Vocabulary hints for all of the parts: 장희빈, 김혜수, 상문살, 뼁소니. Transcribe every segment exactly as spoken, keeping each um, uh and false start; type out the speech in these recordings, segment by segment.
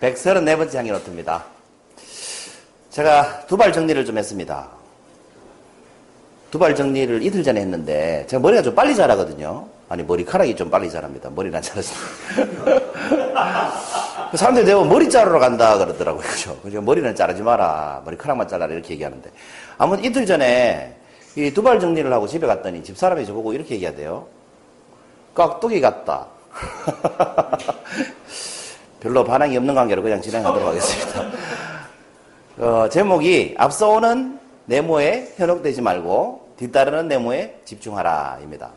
백삼십사 번째 향기 노트입니다. 제가 두발 정리를 좀 했습니다. 두발 정리를 이틀 전에 했는데, 제가 머리가 좀 빨리 자라거든요. 아니, 머리카락이 좀 빨리 자랍니다. 머리는 안 자라서. 사람들이 대부분 머리 자르러 간다 그러더라고요. 그죠? 그러니까 머리는 자르지 마라. 머리카락만 잘라라. 이렇게 얘기하는데. 아무튼 이틀 전에 이 두발 정리를 하고 집에 갔더니 집사람이 저보고 이렇게 얘기하대요. 깍두기 같다. 별로 반항이 없는 관계로 그냥 진행하도록 하겠습니다. 어, 제목이 앞서오는 네모에 현혹되지 말고 뒤따르는 네모에 집중하라 입니다.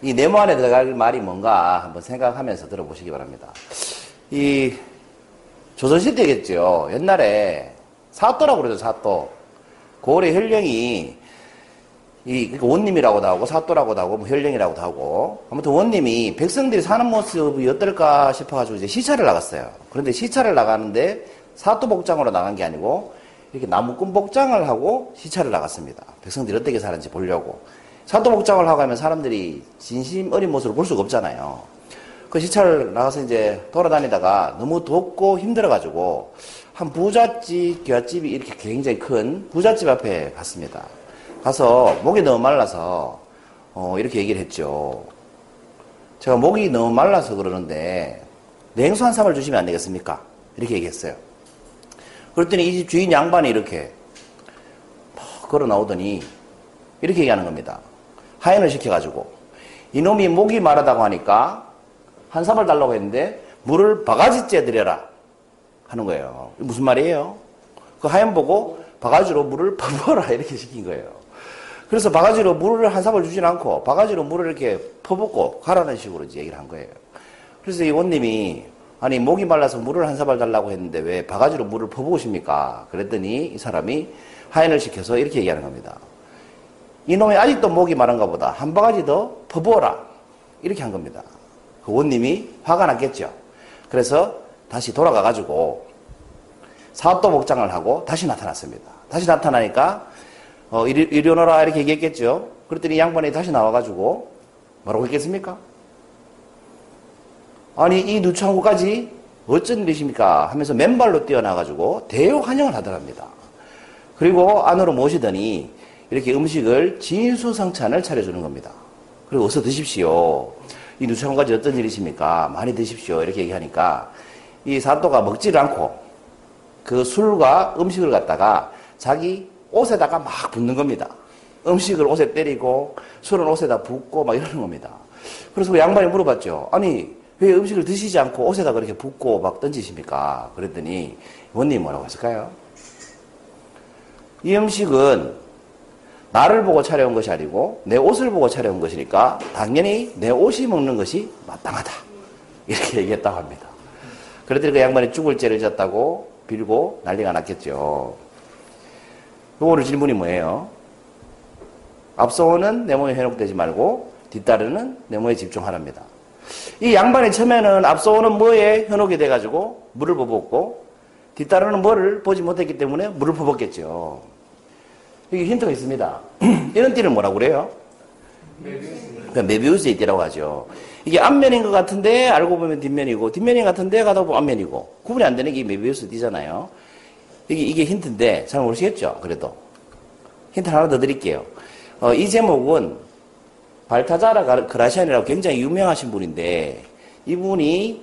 이 네모 안에 들어갈 말이 뭔가 한번 생각하면서 들어보시기 바랍니다. 이 조선시대겠죠. 옛날에 사또라고 그러죠. 사또. 고을의 현령이 이, 그러니까 원님이라고도 하고, 사또라고도 하고, 뭐 현령이라고도 하고, 아무튼 원님이 백성들이 사는 모습이 어떨까 싶어가지고 이제 시찰을 나갔어요. 그런데 시찰을 나가는데 사또 복장으로 나간 게 아니고, 이렇게 나무꾼 복장을 하고 시찰을 나갔습니다. 백성들이 어떻게 사는지 보려고. 사또 복장을 하고 하면 사람들이 진심 어린 모습을 볼 수가 없잖아요. 그 시찰을 나가서 이제 돌아다니다가 너무 덥고 힘들어가지고, 한 부잣집, 기와집이 이렇게 굉장히 큰 부잣집 앞에 갔습니다. 가서 목이 너무 말라서 어 이렇게 얘기를 했죠. 제가 목이 너무 말라서 그러는데 냉수 한 삼을 주시면 안 되겠습니까? 이렇게 얘기했어요. 그랬더니 이 집 주인 양반이 이렇게 막 걸어 나오더니 이렇게 얘기하는 겁니다. 하연을 시켜가지고 이놈이 목이 마르다고 하니까 한 삼을 달라고 했는데 물을 바가지째 드려라 하는 거예요. 무슨 말이에요? 그 하연 보고 바가지로 물을 퍼부어라 이렇게 시킨 거예요. 그래서 바가지로 물을 한 사발 주진 않고 바가지로 물을 이렇게 퍼붓고 가라는 식으로 이제 얘기를 한 거예요. 그래서 이 원님이 아니 목이 말라서 물을 한 사발 달라고 했는데 왜 바가지로 물을 퍼부으십니까? 그랬더니 이 사람이 하인을 시켜서 이렇게 얘기하는 겁니다. 이놈이 아직도 목이 마른가 보다. 한 바가지 더 퍼부어라. 이렇게 한 겁니다. 그 원님이 화가 났겠죠. 그래서 다시 돌아가가지고 사또 복장을 하고 다시 나타났습니다. 다시 나타나니까 어, 이리, 이리 오너라 이렇게 얘기했겠죠. 그랬더니 양반이 다시 나와가지고 뭐라고 했겠습니까? 아니 이 누창호까지 어쩐 일이십니까? 하면서 맨발로 뛰어나가지고 대환영을 하더랍니다. 그리고 안으로 모시더니 이렇게 음식을 진수성찬을 차려주는 겁니다. 그리고 어서 드십시오. 이 누창호까지 어쩐 일이십니까? 많이 드십시오. 이렇게 얘기하니까 이 사또가 먹지를 않고 그 술과 음식을 갖다가 자기 옷에다가 막 붓는 겁니다. 음식을 옷에 때리고 술은 옷에다 붓고 막 이러는 겁니다. 그래서 그 양반이 물어봤죠. 아니 왜 음식을 드시지 않고 옷에다 그렇게 붓고 막 던지십니까? 그랬더니 원님이 뭐라고 했을까요? 이 음식은 나를 보고 차려온 것이 아니고 내 옷을 보고 차려온 것이니까 당연히 내 옷이 먹는 것이 마땅하다. 이렇게 얘기했다고 합니다. 그랬더니 그 양반이 죽을 죄를 졌다고 빌고 난리가 났겠죠. 오늘 질문이 뭐예요? 앞서오는 네모에 현혹되지 말고 뒤따르는 네모에 집중하랍니다. 이 양반이 처음에는 앞서오는 뭐에 현혹이 돼가지고 물을 퍼붓고 뒤따르는 뭐를 보지 못했기 때문에 물을 퍼붓겠죠. 여기 힌트가 있습니다. 이런 띠를 뭐라고 그래요? 그러니까 메비우스의 띠라고 하죠. 이게 앞면인 것 같은데 알고 보면 뒷면이고 뒷면인 것 같은데 가다 보면 앞면이고 구분이 안 되는 게 메비우스 띠잖아요. 이게, 이게 힌트인데 잘 모르시겠죠? 그래도 힌트 하나 더 드릴게요. 어, 이 제목은 발타자라 그라시안이라고 굉장히 유명하신 분인데 이분이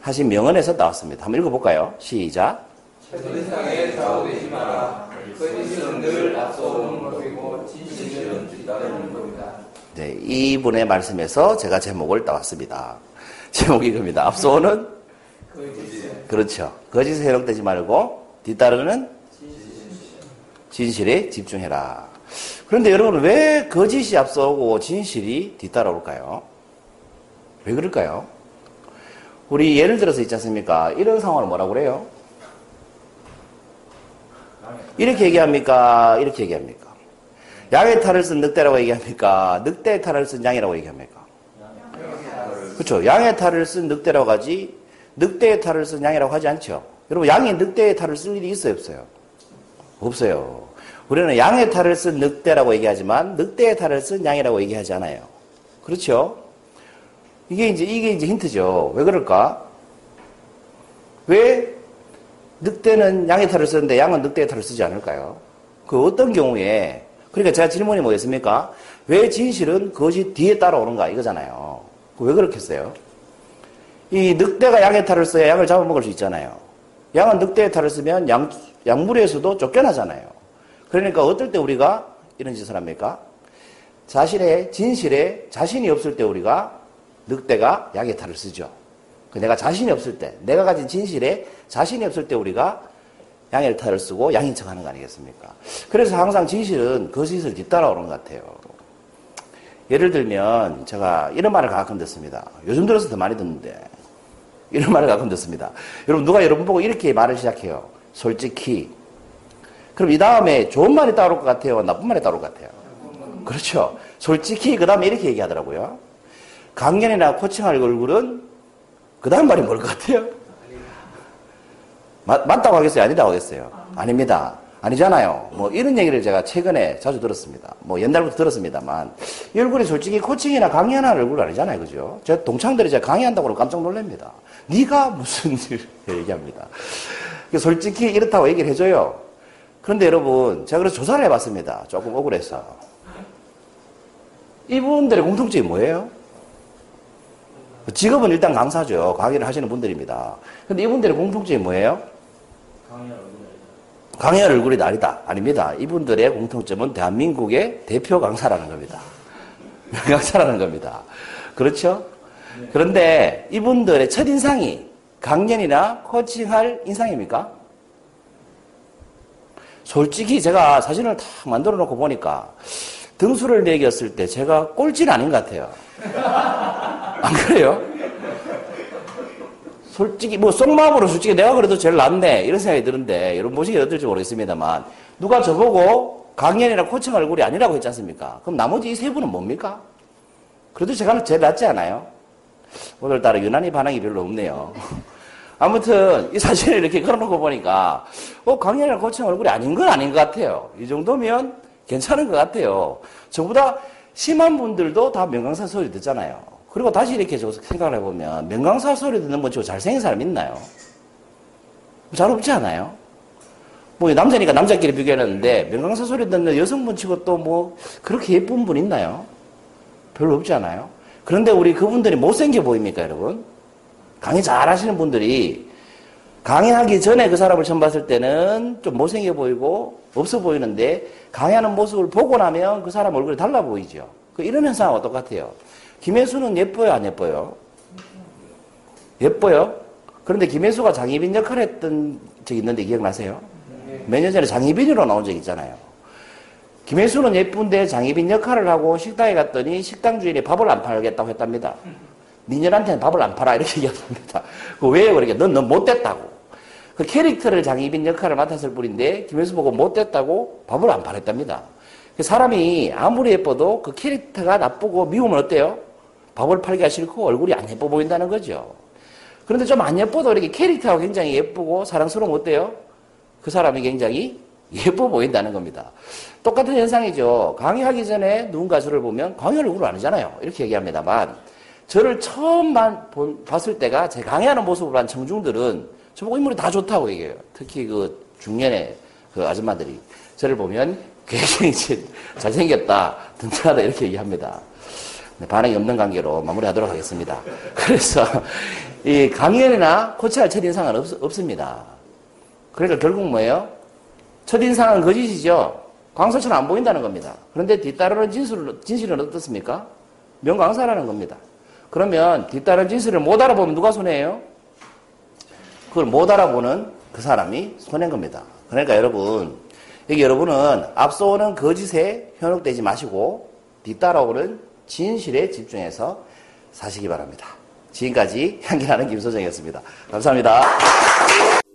하신 명언에서 나왔습니다. 한번 읽어볼까요? 시작. 세상에 좌우되지 마라. 거짓은 늘 앞서오는 것이고 진실은 뒤따르는 겁니다. 네, 이분의 말씀에서 제가 제목을 따왔습니다. 제목이 이겁니다. 앞서오는 거짓. 그렇죠. 거짓에 현혹되지 말고 뒤따르는 진실에 집중해라. 그런데 여러분, 왜 거짓이 앞서오고 진실이 뒤따라올까요? 왜 그럴까요? 우리 예를 들어서 있지 않습니까? 이런 상황을 뭐라고 그래요? 이렇게 얘기합니까? 이렇게 얘기합니까? 양의 탈을 쓴 늑대라고 얘기합니까? 늑대의 탈을 쓴 양이라고 얘기합니까? 그렇죠. 양의 탈을 쓴 늑대라고 하지 늑대의 탈을 쓴 양이라고 하지 않죠. 여러분, 양이 늑대의 탈을 쓸 일이 있어요, 없어요? 없어요. 우리는 양의 탈을 쓴 늑대라고 얘기하지만 늑대의 탈을 쓴 양이라고 얘기하지 않아요. 그렇죠? 이게 이제 이게 이제 힌트죠. 왜 그럴까? 왜 늑대는 양의 탈을 쓰는데 양은 늑대의 탈을 쓰지 않을까요? 그 어떤 경우에, 그러니까 제가 질문이 뭐였습니까? 왜 진실은 거짓 뒤에 따라오는가, 이거잖아요. 왜 그렇겠어요? 이 늑대가 양의 탈을 써야 양을 잡아먹을 수 있잖아요. 양은 늑대의 탈을 쓰면 양, 양무리에서도 쫓겨나잖아요. 그러니까 어떨 때 우리가 이런 짓을 합니까? 자신의 진실에 자신이 없을 때 우리가 늑대가 양의 탈을 쓰죠. 내가 자신이 없을 때, 내가 가진 진실에 자신이 없을 때 우리가 양의 탈을 쓰고 양인 척하는 거 아니겠습니까? 그래서 항상 진실은 거짓을 뒤따라오는 것 같아요. 예를 들면 제가 이런 말을 가끔 듣습니다. 요즘 들어서 더 많이 듣는데 이런 말을 가끔 듣습니다. 여러분, 누가 여러분 보고 이렇게 말을 시작해요. 솔직히. 그럼 이 다음에 좋은 말이 따라올 것 같아요? 나쁜 말이 따라올 것 같아요? 그렇죠. 솔직히. 그 다음에 이렇게 얘기하더라고요. 강연이나 코칭할 얼굴은 그 다음 말이 뭘 것 같아요? 맞, 맞다고 하겠어요? 아니라고 하겠어요? 아닙니다. 아니잖아요. 뭐 이런 얘기를 제가 최근에 자주 들었습니다. 뭐 옛날부터 들었습니다만, 이 얼굴이 솔직히 코칭이나 강의하는 얼굴 아니잖아요. 그죠? 제 동창들이 제가 강의한다고 하면 깜짝 놀랍니다. 네가 무슨 일 얘기합니다. 솔직히 이렇다고 얘기를 해줘요. 그런데 여러분, 제가 그래서 조사를 해봤습니다. 조금 억울해서. 이분들의 공통점이 뭐예요? 직업은 일단 강사죠. 강의를 하시는 분들입니다. 근데 이분들의 공통점이 뭐예요? 강의할 얼굴이 날이다. 아닙니다. 이분들의 공통점은 대한민국의 대표 강사라는 겁니다. 강사라는 겁니다. 그렇죠? 그런데 이분들의 첫인상이 강연이나 코칭할 인상입니까? 솔직히 제가 사진을 다 만들어 놓고 보니까 등수를 매겼을 때 제가 꼴찌는 아닌 것 같아요. 안 그래요? 솔직히 뭐 속마음으로 솔직히 내가 그래도 제일 낫네, 이런 생각이 드는데, 여러분 보시기 어떨지 모르겠습니다만, 누가 저보고 강연이나 코칭 얼굴이 아니라고 했지 않습니까? 그럼 나머지 이 세 분은 뭡니까? 그래도 제가 제일 낫지 않아요? 오늘따라 유난히 반응이 별로 없네요. 아무튼 이 사진을 이렇게 걸어놓고 보니까 어, 강연이나 코칭 얼굴이 아닌 건 아닌 것 같아요. 이 정도면 괜찮은 것 같아요. 저보다 심한 분들도 다 명강사 소리 듣잖아요. 그리고 다시 이렇게 생각을 해보면, 명강사 소리 듣는 분 치고 잘생긴 사람 있나요? 잘 없지 않아요? 뭐 남자니까 남자끼리 비교했는데, 명강사 소리 듣는 여성분 치고 또 뭐 그렇게 예쁜 분 있나요? 별로 없지 않아요? 그런데 우리 그분들이 못생겨 보입니까, 여러분? 강의 잘 하시는 분들이 강의하기 전에 그 사람을 처음 봤을 때는 좀 못생겨 보이고 없어 보이는데, 강의하는 모습을 보고 나면 그 사람 얼굴이 달라 보이죠. 이런 현상하고 똑같아요. 김혜수는 예뻐요, 안 예뻐요? 예뻐요? 그런데 김혜수가 장희빈 역할을 했던 적이 있는데 기억나세요? 몇 년 전에 장희빈으로 나온 적이 있잖아요. 김혜수는 예쁜데 장희빈 역할을 하고 식당에 갔더니 식당 주인이 밥을 안 팔겠다고 했답니다. 니년한테는 밥을 안 팔아, 이렇게 얘기합니다. 왜요? 그러니까 넌, 넌 못됐다고. 그 캐릭터를 장희빈 역할을 맡았을 뿐인데 김혜수 보고 못됐다고 밥을 안 팔았답니다. 사람이 아무리 예뻐도 그 캐릭터가 나쁘고 미우면 어때요? 밥을 팔기가 싫고 얼굴이 안 예뻐 보인다는 거죠. 그런데 좀 안 예뻐도 이렇게 캐릭터가 굉장히 예쁘고 사랑스러우면 어때요? 그 사람이 굉장히 예뻐 보인다는 겁니다. 똑같은 현상이죠. 강의하기 전에 누군가 저를 보면 강의 얼굴을 아니잖아요. 이렇게 얘기합니다만, 저를 처음 봤을 때가 제 강의하는 모습을 한 청중들은 저보고 인물이 다 좋다고 얘기해요. 특히 그 중년의 그 아줌마들이 저를 보면 굉장히 잘생겼다, 든든하다, 이렇게 얘기합니다. 반응이 없는 관계로 마무리하도록 하겠습니다. 그래서 이 강연이나 코치할 첫인상은 없, 없습니다. 그러니까 결국 뭐예요? 첫인상은 거짓이죠. 강사처럼 안 보인다는 겁니다. 그런데 뒤따르는 진술, 진실은 어떻습니까? 명강사라는 겁니다. 그러면 뒤따르는 진술을 못 알아보면 누가 손해예요? 그걸 못 알아보는 그 사람이 손해인 겁니다. 그러니까 여러분, 여기 여러분은 앞서오는 거짓에 현혹되지 마시고 뒤따라오는 진실에 집중해서 사시기 바랍니다. 지금까지 향기나는 김소정이었습니다. 감사합니다.